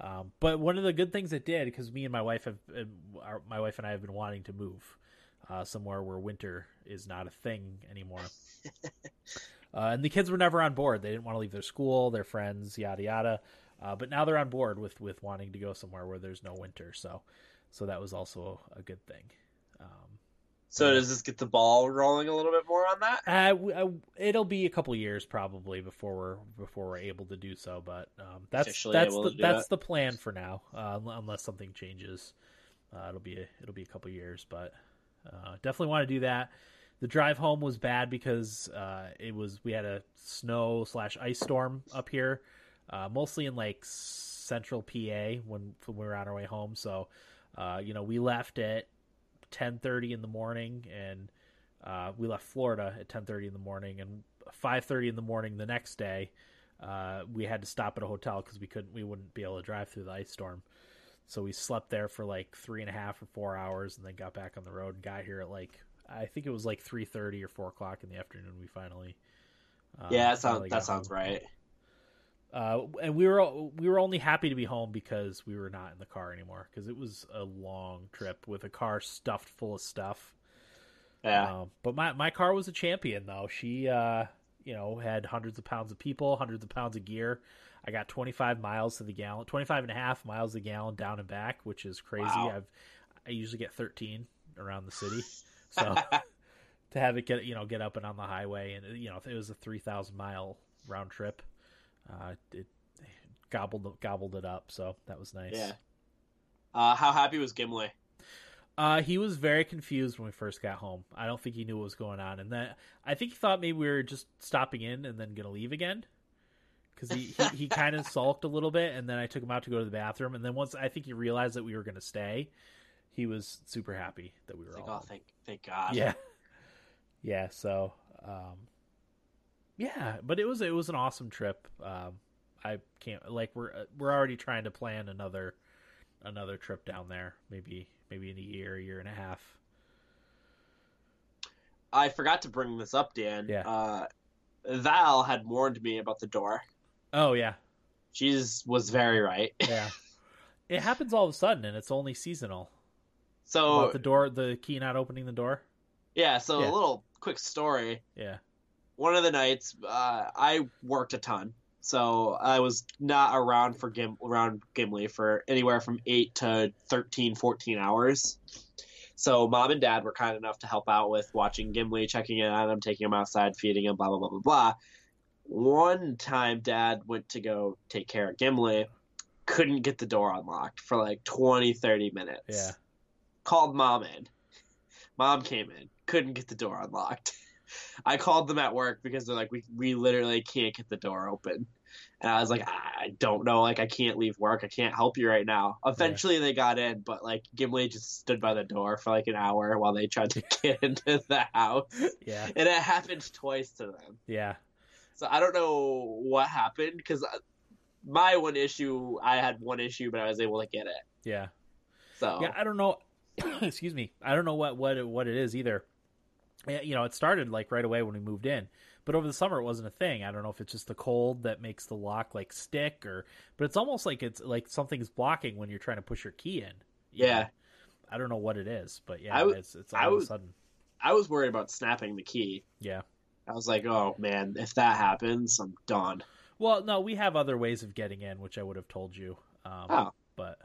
Um, but one of the good things it did, cause me and my wife have, uh, my wife and I have been wanting to move uh, somewhere where winter is not a thing anymore. Uh, and the kids were never on board. They didn't want to leave their school, their friends, yada yada. Uh, but now they're on board with, with wanting to go somewhere where there's no winter. So, so that was also a good thing. Um, so does this get the ball rolling a little bit more on that? Uh, it'll be a couple years probably before we're before we're able to do so. But um, that's Officially that's the, that's that. the plan for now, uh, unless something changes. Uh, it'll be a, it'll be a couple years, but uh, definitely want to do that. The drive home was bad because uh, it was we had a snow slash ice storm up here, uh, mostly in like central P A when, when we were on our way home. So, uh, you know, we left at ten thirty in the morning, and uh, we left Florida at ten thirty in the morning, and five thirty in the morning the next day, uh, we had to stop at a hotel because we couldn't we wouldn't be able to drive through the ice storm. So we slept there for like three and a half or four hours, and then got back on the road and got here at like. I think it was like three thirty or four o'clock in the afternoon. We finally, uh, yeah, that sounds that sounds right. Uh, and we were we were only happy to be home because we were not in the car anymore, because it was a long trip with a car stuffed full of stuff. Yeah, um, but my my car was a champion though. She, uh, you know, had hundreds of pounds of people, hundreds of pounds of gear. I got twenty-five miles to the gallon, twenty-five and a half miles to the gallon down and back, which is crazy. Wow. I've I usually get thirteen around the city. So to have it get, you know, get up and on the highway, and, you know, if it was a three thousand mile round trip, uh, it gobbled, gobbled it up. So that was nice. Yeah. Uh, how happy was Gimli? Uh, he was very confused when we first got home. I don't think he knew what was going on. And then I think he thought maybe we were just stopping in and then going to leave again. Because he, he, he kind of sulked a little bit, and then I took him out to go to the bathroom. And then once I think he realized that we were going to stay, he was super happy that we were like, all. Oh, thank, thank God. Yeah. Yeah. So, um, yeah, but it was, it was an awesome trip. Um, I can't, like, we're, we're already trying to plan another, another trip down there. Maybe, maybe in a year, year and a half. I forgot to bring this up, Dan. Yeah. Uh, Val had warned me about the door. Oh, yeah. She was very right. Yeah. It happens all of a sudden, and it's only seasonal. So about the door, the key not opening the door. Yeah. So yeah. A little quick story. Yeah. One of the nights, uh, I worked a ton, so I was not around for Gim- around Gimli for anywhere from eight to thirteen, fourteen hours. So mom and dad were kind enough to help out with watching Gimli, checking in on him, taking him outside, feeding him, blah, blah, blah, blah, blah. One time dad went to go take care of Gimli. Couldn't get the door unlocked for like twenty, thirty minutes. Yeah. Called mom in. Mom came in. Couldn't get the door unlocked. I called them at work because they're like, we we literally can't get the door open. And I was like, I don't know. Like, I can't leave work. I can't help you right now. Eventually, yeah. They got in, but, like, Gimli just stood by the door for, like, an hour while they tried to get into the house. Yeah. And it happened twice to them. Yeah. So I don't know what happened because my one issue, I had one issue, but I was able to get it. Yeah. So. Yeah, I don't know. Excuse me. I don't know what, what, it, what it is either. You know, it started, like, right away when we moved in. But over the summer, it wasn't a thing. I don't know if it's just the cold that makes the lock, like, stick or... But it's almost like it's like something's blocking when you're trying to push your key in. You yeah. Know? I don't know what it is, but, yeah, w- it's, it's all I of was, a sudden. I was worried about snapping the key. Yeah. I was like, oh, man, if that happens, I'm done. Well, no, we have other ways of getting in, which I would have told you. Um, oh. But,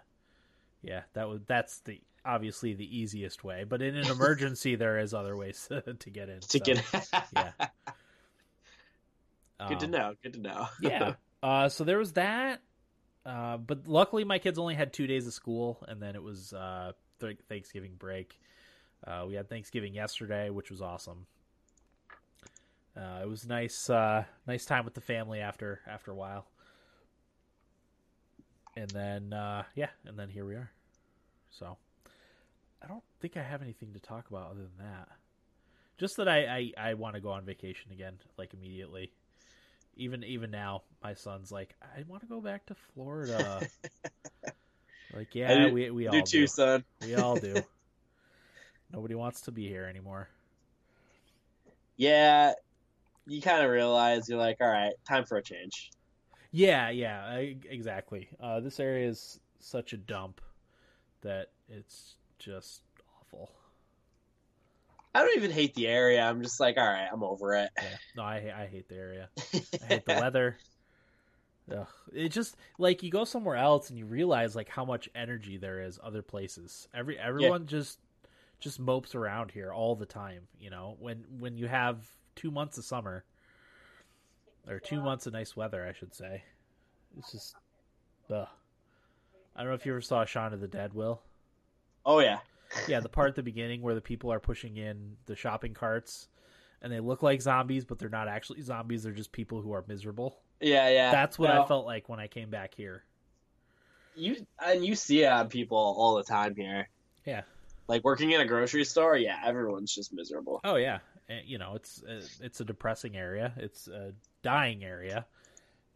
yeah, that was that's the... obviously the easiest way, but in an emergency there is other ways to get in. To so, get in. Yeah. Good um, to know. Good to know. Yeah. Uh, so there was that. Uh, but luckily my kids only had two days of school, and then it was uh, th- Thanksgiving break. Uh, we had Thanksgiving yesterday, which was awesome. Uh, it was nice, uh, nice time with the family after after a while. And then uh, yeah, and then here we are. So. I don't think I have anything to talk about other than that. Just that I, I, I want to go on vacation again, like immediately. Even even now, my son's like, I want to go back to Florida. Like, yeah, do, we we do all too, do. Son. We all do. Nobody wants to be here anymore. Yeah, you kind of realize you're like, all right, time for a change. Yeah, yeah, I, exactly. Uh, this area is such a dump that it's. Just awful. I don't even hate the area. I'm just like, all right, I'm over it. Yeah. No, I I hate the area. I hate the weather. Ugh. It just like you go somewhere else and you realize like how much energy there is other places. Every everyone yeah. just just mopes around here all the time. You know, when when you have two months of summer or two yeah. months of nice weather, I should say. It's just, ugh. I don't know if you ever saw Shaun of the Dead, Will. Oh, yeah. Yeah, the part at the beginning where the people are pushing in the shopping carts and they look like zombies, but they're not actually zombies. They're just people who are miserable. Yeah, yeah. That's what well, I felt like when I came back here. You And you see it on people all the time here. Yeah. Like working in a grocery store, yeah, everyone's just miserable. Oh, yeah. You know, it's it's a depressing area. It's a dying area.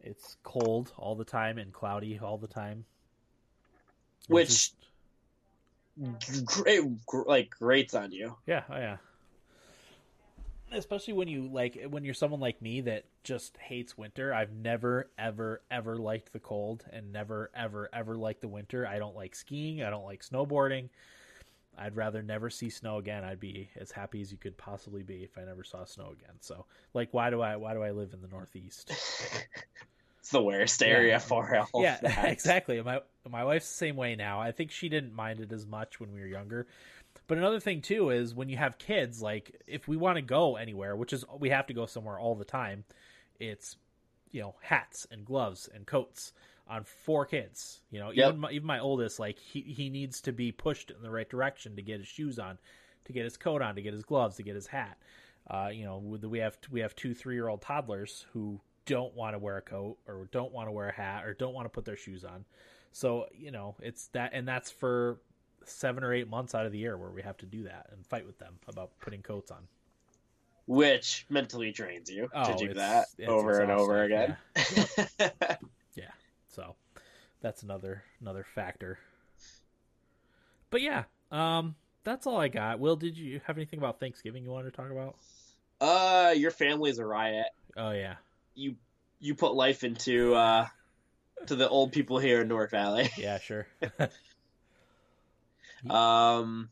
It's cold all the time and cloudy all the time. Which... Which... Great, like greats on you. Yeah, oh yeah. Especially when you like when you're someone like me that just hates winter. I've never, ever, ever liked the cold, and never, ever, ever liked the winter. I don't like skiing. I don't like snowboarding. I'd rather never see snow again. I'd be as happy as you could possibly be if I never saw snow again. So, like, why do I? Why do I live in the Northeast? It's the worst area yeah. for all yeah, that. Exactly. My my wife's the same way now. I think she didn't mind it as much when we were younger. But another thing too is when you have kids, like if we want to go anywhere, which is we have to go somewhere all the time, it's you know hats and gloves and coats on four kids. You know, yep. even my, even my oldest, like he he needs to be pushed in the right direction to get his shoes on, to get his coat on, to get his gloves, to get his hat. Uh, you know, we have we have two three year old toddlers who don't want to wear a coat or don't want to wear a hat or don't want to put their shoes on. So, you know, it's that, and that's for seven or eight months out of the year where we have to do that and fight with them about putting coats on. Which mentally drains you oh, to do it's, that it's over exhausting. and over again. Yeah. Yep. yeah. So that's another, another factor, but yeah, um, that's all I got. Will, did you have anything about Thanksgiving you wanted to talk about? Uh, your family's a riot. Oh yeah. You you put life into uh, to the old people here in Newark Valley. Yeah, sure. um,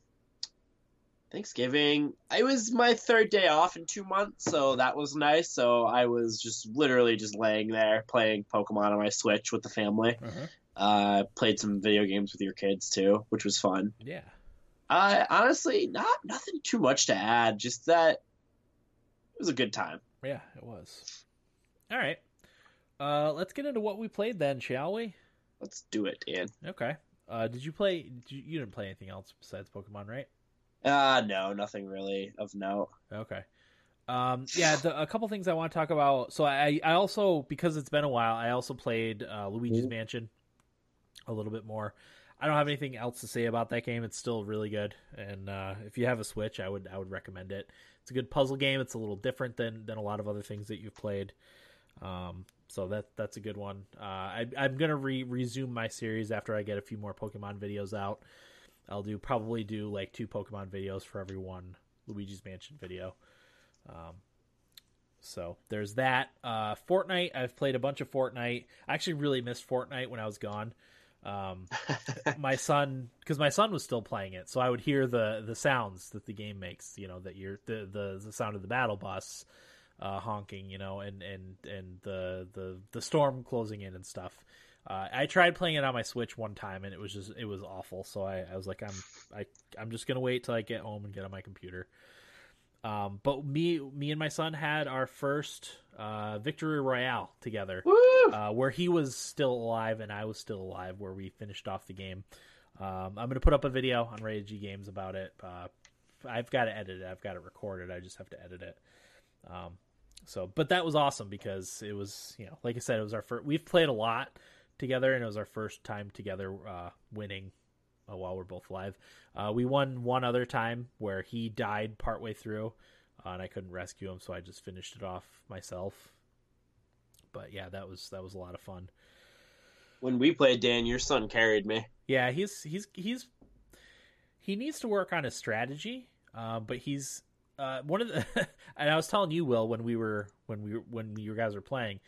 Thanksgiving. It was my third day off in two months, so that was nice. So I was just literally just laying there playing Pokemon on my Switch with the family. Uh-huh. Uh, played some video games with your kids too, which was fun. Yeah. Uh, honestly, not nothing too much to add. Just that it was a good time. Yeah, it was. All right, uh, let's get into what we played then, shall we? Let's do it, Dan. Okay. Uh, did you play? Did you, you didn't play anything else besides Pokemon, right? Uh, no, nothing really of note. Okay. Um, yeah, the, a couple things I want to talk about. So I, I also, because it's been a while, I also played uh, Luigi's Ooh. Mansion a little bit more. I don't have anything else to say about that game. It's still really good, and uh, if you have a Switch, I would I would recommend it. It's a good puzzle game. It's a little different than than a lot of other things that you've played. Um, so that, that's a good one. Uh, I, I'm going to re resume my series after I get a few more Pokemon videos out. I'll do probably do like two Pokemon videos for every one Luigi's Mansion video. Um, so there's that, uh, Fortnite. I've played a bunch of Fortnite. I actually really missed Fortnite when I was gone. Um, my son, cause my son was still playing it. So I would hear the, the sounds that the game makes, you know, that you're the, the, the sound of the battle bus. Uh, honking, you know, and and and the the the storm closing in and stuff. Uh, I tried playing it on my Switch one time, and it was just it was awful. So I, I was like, I'm I I'm just gonna wait till I get home and get on my computer. Um, but me me and my son had our first uh, Victory Royale together, uh, where he was still alive and I was still alive, where we finished off the game. Um, I'm gonna put up a video on Rated G Games about it. Uh, I've got to edit it. I've got it recorded. I just have to edit it. Um, So, but that was awesome because it was, you know, like I said, it was our first, we've played a lot together and it was our first time together, uh, winning uh, while we're both alive. Uh, we won one other time where he died partway through uh, and I couldn't rescue him. So I just finished it off myself, but yeah, that was, that was a lot of fun. When we played, Dan, your son carried me. Yeah. He's, he's, he's, he needs to work on his strategy. Uh, but he's, Uh, one of the, and I was telling you, Will, when we were, when we, when you guys were playing,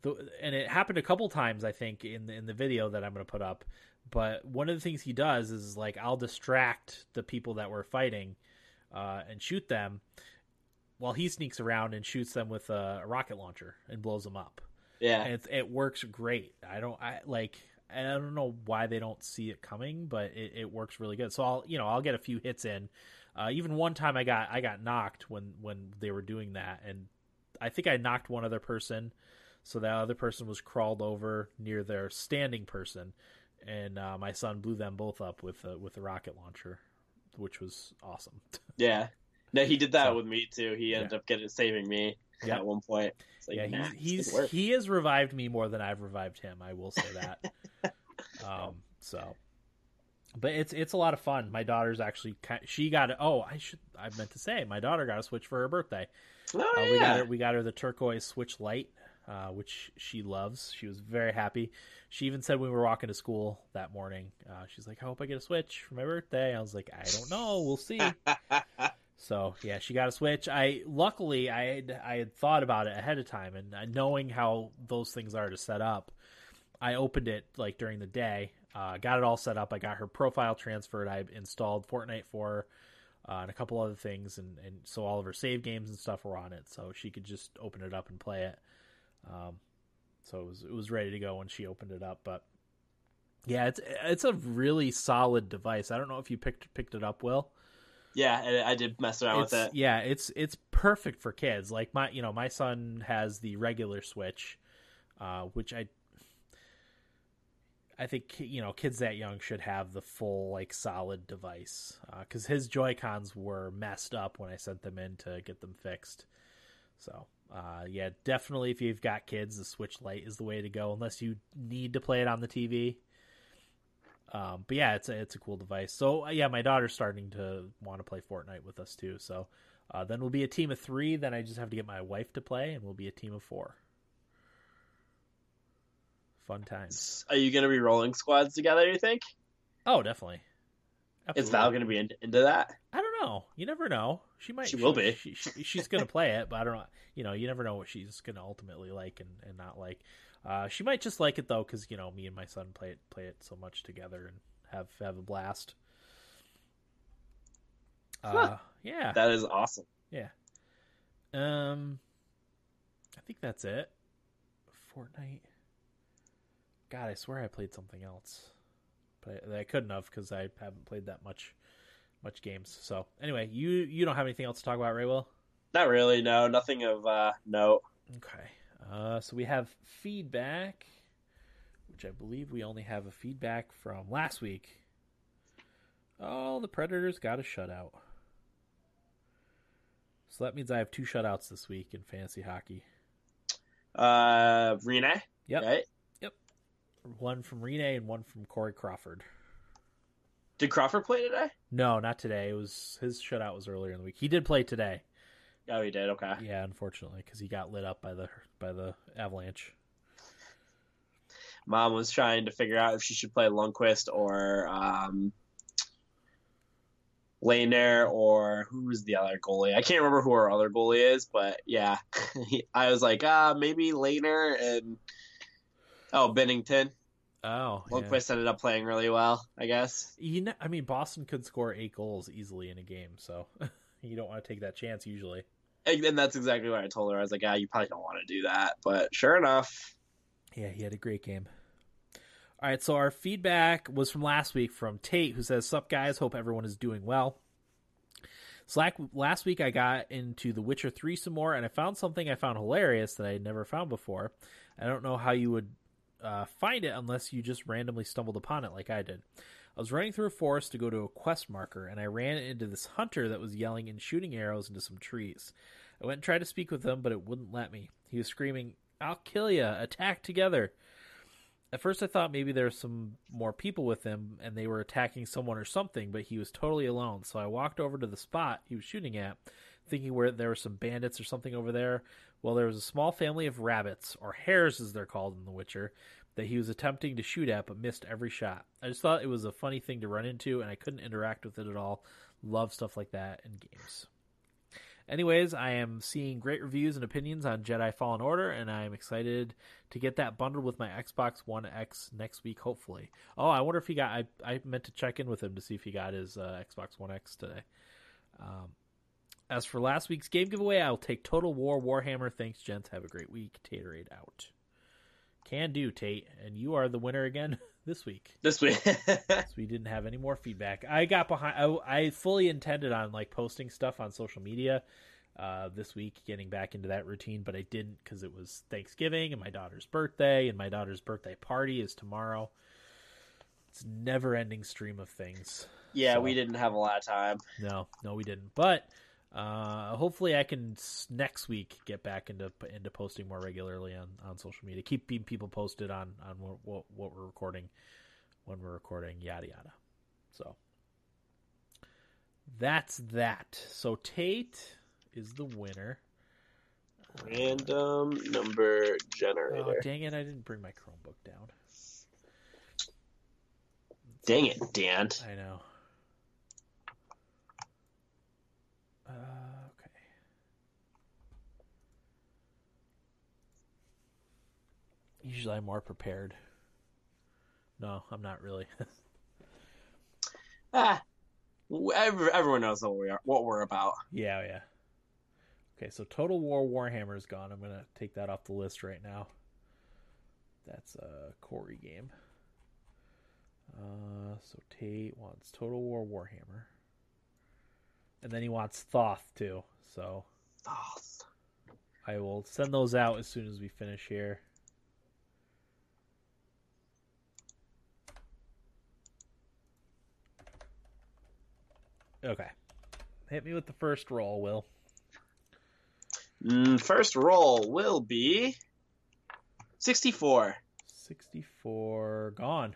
the, and it happened a couple times, I think, in the, in the video that I'm going to put up. But one of the things he does is like, I'll distract the people that we're fighting uh, and shoot them while he sneaks around and shoots them with a, a rocket launcher and blows them up. Yeah. And it's, it works great. I don't, I like, I don't know why they don't see it coming, but it, it works really good. So I'll, you know, I'll get a few hits in. Uh, even one time I got I got knocked when, when they were doing that, and I think I knocked one other person, so that other person was crawled over near their standing person, and uh, my son blew them both up with a, with a rocket launcher, which was awesome. Yeah, no, he did that so, with me too. He ended yeah. up getting saving me yeah. at one point. It's like, yeah, nah, he's, he's he has revived me more than I've revived him. I will say that. um, so. But it's it's a lot of fun. My daughter's actually she got it. Oh, I should I meant to say my daughter got a Switch for her birthday. Oh, uh, we yeah. got her we got her the turquoise Switch Lite, uh, which she loves. She was very happy. She even said when we were walking to school that morning, uh, she's like, "I hope I get a Switch for my birthday." I was like, "I don't know. We'll see." So yeah, she got a Switch. I luckily I had, I had thought about it ahead of time, and knowing how those things are to set up, I opened it like during the day. Uh, got it all set up. I got her profile transferred. I installed Fortnite for her uh, and a couple other things. And, and so all of her save games and stuff were on it. So she could just open it up and play it. Um, So it was, it was ready to go when she opened it up. But yeah, it's it's a really solid device. I don't know if you picked picked it up, Will. Yeah, I did mess around it's, with it. Yeah, it's it's perfect for kids. Like my, you know, my son has the regular Switch, uh, which I I think, you know, kids that young should have the full, like, solid device, because uh, his Joy-Cons were messed up when I sent them in to get them fixed. So, uh, yeah, definitely if you've got kids, the Switch Lite is the way to go, unless you need to play it on the T V. Um, but yeah, it's a, it's a cool device. So uh, yeah, my daughter's starting to want to play Fortnite with us too. So uh, then we'll be a team of three. Then I just have to get my wife to play, and we'll be a team of four. Fun times. Are you going to be rolling squads together, you think? Oh, definitely. Absolutely. Is Val going to be in, into that? I don't know. You never know. She might. She, she will be. She, she, she's going to play it, but I don't know. You know, you never know what she's going to ultimately like and, and not like. Uh, she might just like it, though, because, you know, me and my son play it play it so much together and have, have a blast. Huh. Uh, yeah. That is awesome. Yeah. Um, I think that's it. Fortnite. God, I swear I played something else, but I, I couldn't have because I haven't played that much, much games. So anyway, you you don't have anything else to talk about, right, Will? Not really. No, nothing of uh, note. Okay. Uh, so we have feedback, which I believe we only have a feedback from last week. Oh, the Predators got a shutout. So that means I have two shutouts this week in fantasy hockey. Uh, Rene. Yep. Right? One from Rene and one from Corey Crawford. Did Crawford play today? No, not today. It was his shutout was earlier in the week. He did play today. Oh, he did. Okay. Yeah, unfortunately, because he got lit up by the by the Avalanche. Mom was trying to figure out if she should play Lundqvist or um, Lehner or who was the other goalie? I can't remember who her other goalie is, but yeah, I was like, ah, maybe Lehner and. Oh, Bennington. Oh, Lundqvist yeah. ended up playing really well, I guess. You know, I mean, Boston could score eight goals easily in a game, so you don't want to take that chance usually. And, and that's exactly what I told her. I was like, "Ah, you probably don't want to do that." But sure enough, yeah, he had a great game. All right, so our feedback was from last week from Tate, who says, "Sup guys, hope everyone is doing well. Slack last week I got into The Witcher three some more, and I found something I found hilarious that I had never found before. I don't know how you would." Uh, find it unless you just randomly stumbled upon it like I did. I was running through a forest to go to a quest marker, and I ran into this hunter that was yelling and shooting arrows into some trees. I went and tried to speak with him, but it wouldn't let me. He was screaming, "I'll kill ya! Attack together!" At first I thought maybe there were some more people with him, and they were attacking someone or something, but he was totally alone, so I walked over to the spot he was shooting at, thinking where there were some bandits or something over there. Well, there was a small family of rabbits, or hares as they're called in The Witcher, that he was attempting to shoot at but missed every shot. I just thought it was a funny thing to run into, and I couldn't interact with it at all. Love stuff like that in games. Anyways, I am seeing great reviews and opinions on Jedi Fallen Order, and I am excited to get that bundled with my Xbox One X next week, hopefully. Oh, I wonder if he got... I, I meant to check in with him to see if he got his uh, Xbox One X today. Um... As for last week's game giveaway, I'll take Total War Warhammer. Thanks, gents. Have a great week. Taterade out. Can do, Tate. And you are the winner again this week. This week. So we didn't have any more feedback. I got behind. I, I fully intended on like posting stuff on social media uh, this week, getting back into that routine, but I didn't because it was Thanksgiving and my daughter's birthday, and my daughter's birthday party is tomorrow. It's a never-ending stream of things. Yeah, so, we didn't have a lot of time. No, no, we didn't. But... Uh, hopefully I can next week get back into into posting more regularly on, on social media. Keep being people posted on on what what we're recording, when we're recording, yada yada. So that's that. So Tate is the winner. Random number generator. Oh, dang it! I didn't bring my Chromebook down. Dang it, Dan! I know. Uh, okay. Usually I'm more prepared. No, I'm not really. ah, everyone knows what we are, what we're about. Yeah, yeah. Okay, so Total War Warhammer is gone. I'm gonna take that off the list right now. That's a Corey game. Uh, so Tate wants Total War Warhammer. And then he wants Thoth, too. So Thoth. I will send those out as soon as we finish here. Okay. Hit me with the first roll, Will. Mm, first roll will be sixty-four. sixty-four. Gone.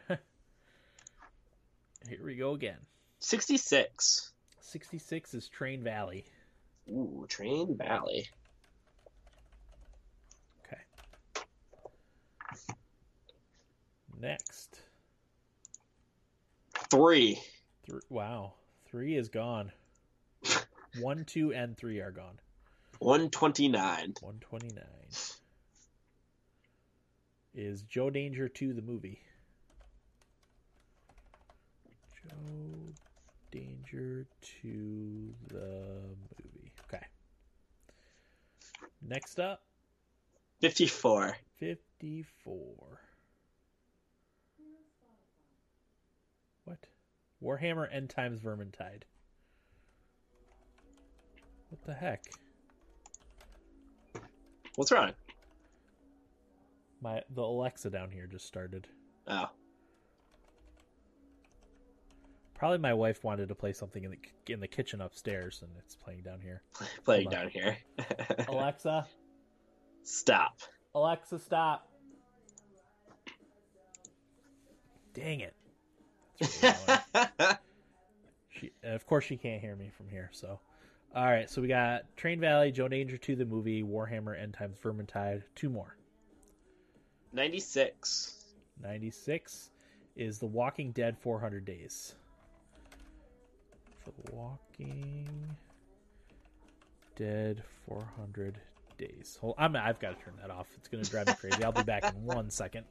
Here we go again. sixty-six. sixty-six is Train Valley. Ooh, Train Valley. Okay. Next. Three. Three. Wow. Three is gone. One, two, and three are gone. one twenty-nine. one twenty-nine. Is Joe Danger two the movie? Joe Danger two the movie. Okay. Next up. fifty-four. fifty-four. What? Warhammer End Times Vermintide. What the heck? What's wrong? My the Alexa down here just started. Oh. Probably my wife wanted to play something in the in the kitchen upstairs, and it's playing down here. Playing down here. Alexa, stop. Alexa, stop. Dang it. She, of course she can't hear me from here, so all right, so we got Train Valley, Joe Danger two the movie, Warhammer End Times Vermintide. Two more. ninety-six. ninety-six is The Walking Dead four hundred Days. The Walking Dead four hundred Days. Hold, I'm I've got to turn that off. It's going to drive me crazy. I'll be back in one second.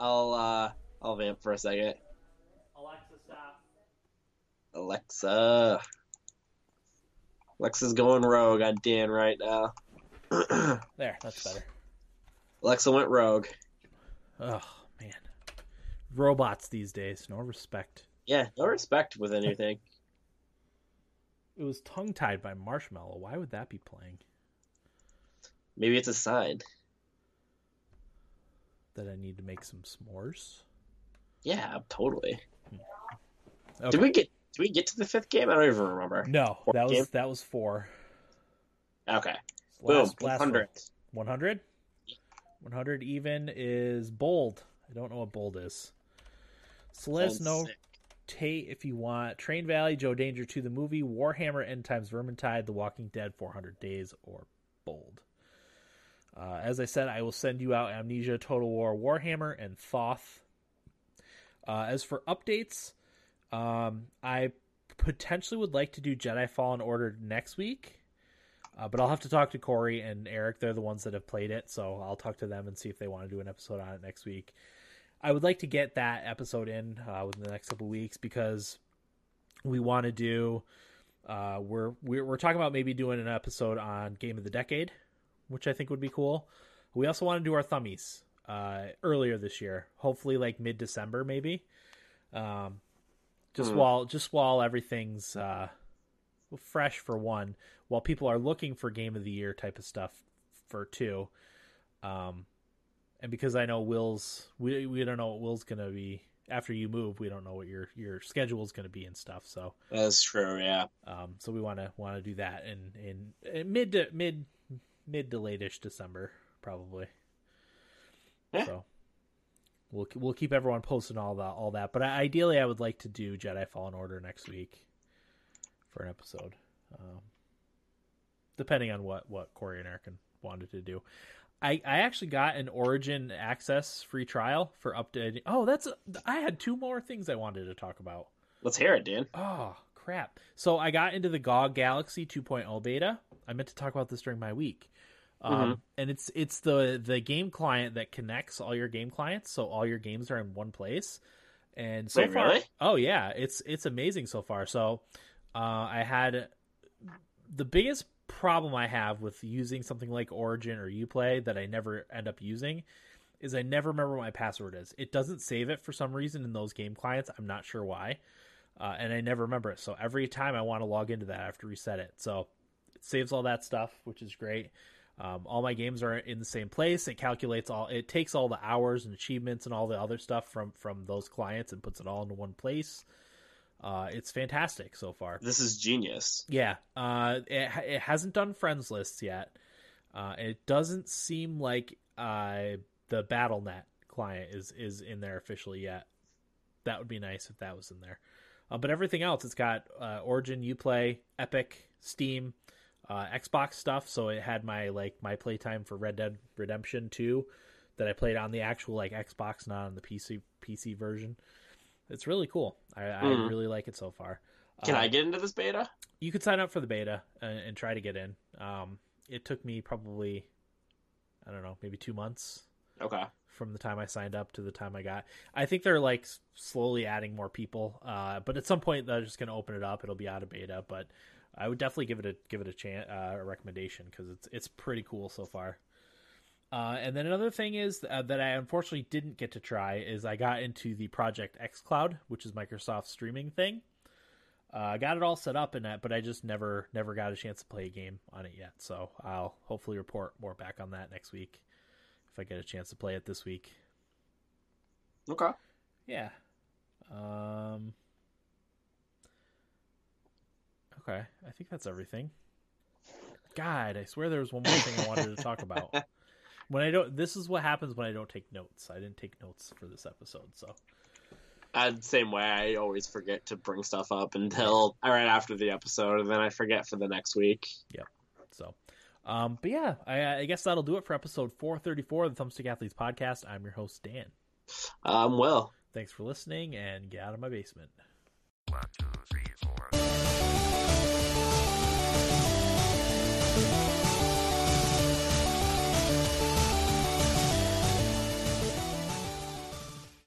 I'll uh I'll vamp for a second. Alexa, stop. Alexa. Alexa's going rogue on Dan right now. There, that's better. Alexa went rogue. Oh, man. Robots these days. No respect. Yeah, no respect with anything. It was tongue-tied by Marshmallow. Why would that be playing? Maybe it's a sign. That I need to make some s'mores? Yeah, totally. Okay. Did we get did we get to the fifth game? I don't even remember. No, Fourth that was game? that was four. Okay. Last, Boom. Last one hundred. One hundred. One hundred even is Bold. I don't know what Bold is. So let us know, Tate, if you want Train Valley, Joe Danger two the movie, Warhammer End Times Vermintide, The Walking Dead, four hundred days, or Bold. Uh, as I said, I will send you out Amnesia, Total War, Warhammer, and Thoth. Uh, as for updates, um, I potentially would like to do Jedi Fallen Order next week, uh, but I'll have to talk to Corey and Eric. They're the ones that have played it, so I'll talk to them and see if they want to do an episode on it next week. I would like to get that episode in uh, within the next couple of weeks because we want to do. Uh, we're, we're we're talking about maybe doing an episode on Game of the Decade, which I think would be cool. We also want to do our thummies. Uh, earlier this year, hopefully like mid-December, maybe. Um, just mm. while just while everything's uh, fresh for one, while people are looking for game of the year type of stuff for two, um, and because I know Will's, we we don't know what Will's gonna be after you move. We don't know what your your schedule's gonna be and stuff. So that's true, yeah. Um, so we want to want to do that in, in in mid to mid mid to late-ish December probably. So we'll we'll keep everyone posted on all that all that, but ideally I would like to do Jedi Fallen Order next week for an episode, um, depending on what, what Corey and Eric wanted to do. I, I actually got an Origin Access free trial for updating. Oh, that's a, I had two more things I wanted to talk about. Let's hear it, Dan. Oh crap! So I got into the G O G Galaxy two point oh beta. I meant to talk about this during my week. Um, mm-hmm. And it's it's the, the game client that connects all your game clients, so all your games are in one place. And so Wait, far, really? oh yeah, it's it's amazing so far. So uh, I had the biggest problem I have with using something like Origin or Uplay that I never end up using is I never remember what my password is. It doesn't save it for some reason in those game clients. I'm not sure why. Uh, and I never remember it. So every time I want to log into that, I have to reset it. So it saves all that stuff, which is great. Um, all my games are in the same place. It calculates all, it takes all the hours and achievements and all the other stuff from, from those clients and puts it all into one place. Uh, it's fantastic so far. This is genius. Yeah. Uh, it, it hasn't done friends lists yet. Uh, it doesn't seem like, uh, the BattleNet client is, is in there officially yet. That would be nice if that was in there. Uh, but everything else, it's got uh, Origin, Uplay, Epic, Steam, uh, Xbox stuff. So it had my like my playtime for Red Dead Redemption two that I played on the actual like Xbox, not on the P C P C version. It's really cool. I, mm. I really like it so far. Can uh, I get into this beta? You could sign up for the beta and, and try to get in. Um, it took me probably, I don't know, maybe two months. Okay. From the time I signed up to the time I got, I think they're like slowly adding more people. Uh, but at some point they're just going to open it up. It'll be out of beta, but I would definitely give it a, give it a chance, uh, a recommendation. Cause it's, it's pretty cool so far. Uh, and then another thing is uh, that I unfortunately didn't get to try is I got into the Project X Cloud, which is Microsoft's streaming thing. Uh, I got it all set up in that, but I just never, never got a chance to play a game on it yet. So I'll hopefully report more back on that next week. If I get a chance to play it this week. Okay. Yeah. Um, okay. I think that's everything. God, I swear there was one more thing I wanted to talk about. When I don't, this is what happens when I don't take notes. I didn't take notes for this episode, so. Uh, same way, I always forget to bring stuff up until right after the episode, and then I forget for the next week. Yeah. So. Um, but yeah, I, I guess that'll do it for episode four thirty-four of the Thumbstick Athletes podcast. I'm your host, Dan. I'm Will. Thanks for listening, and get out of my basement. One, two, three, four.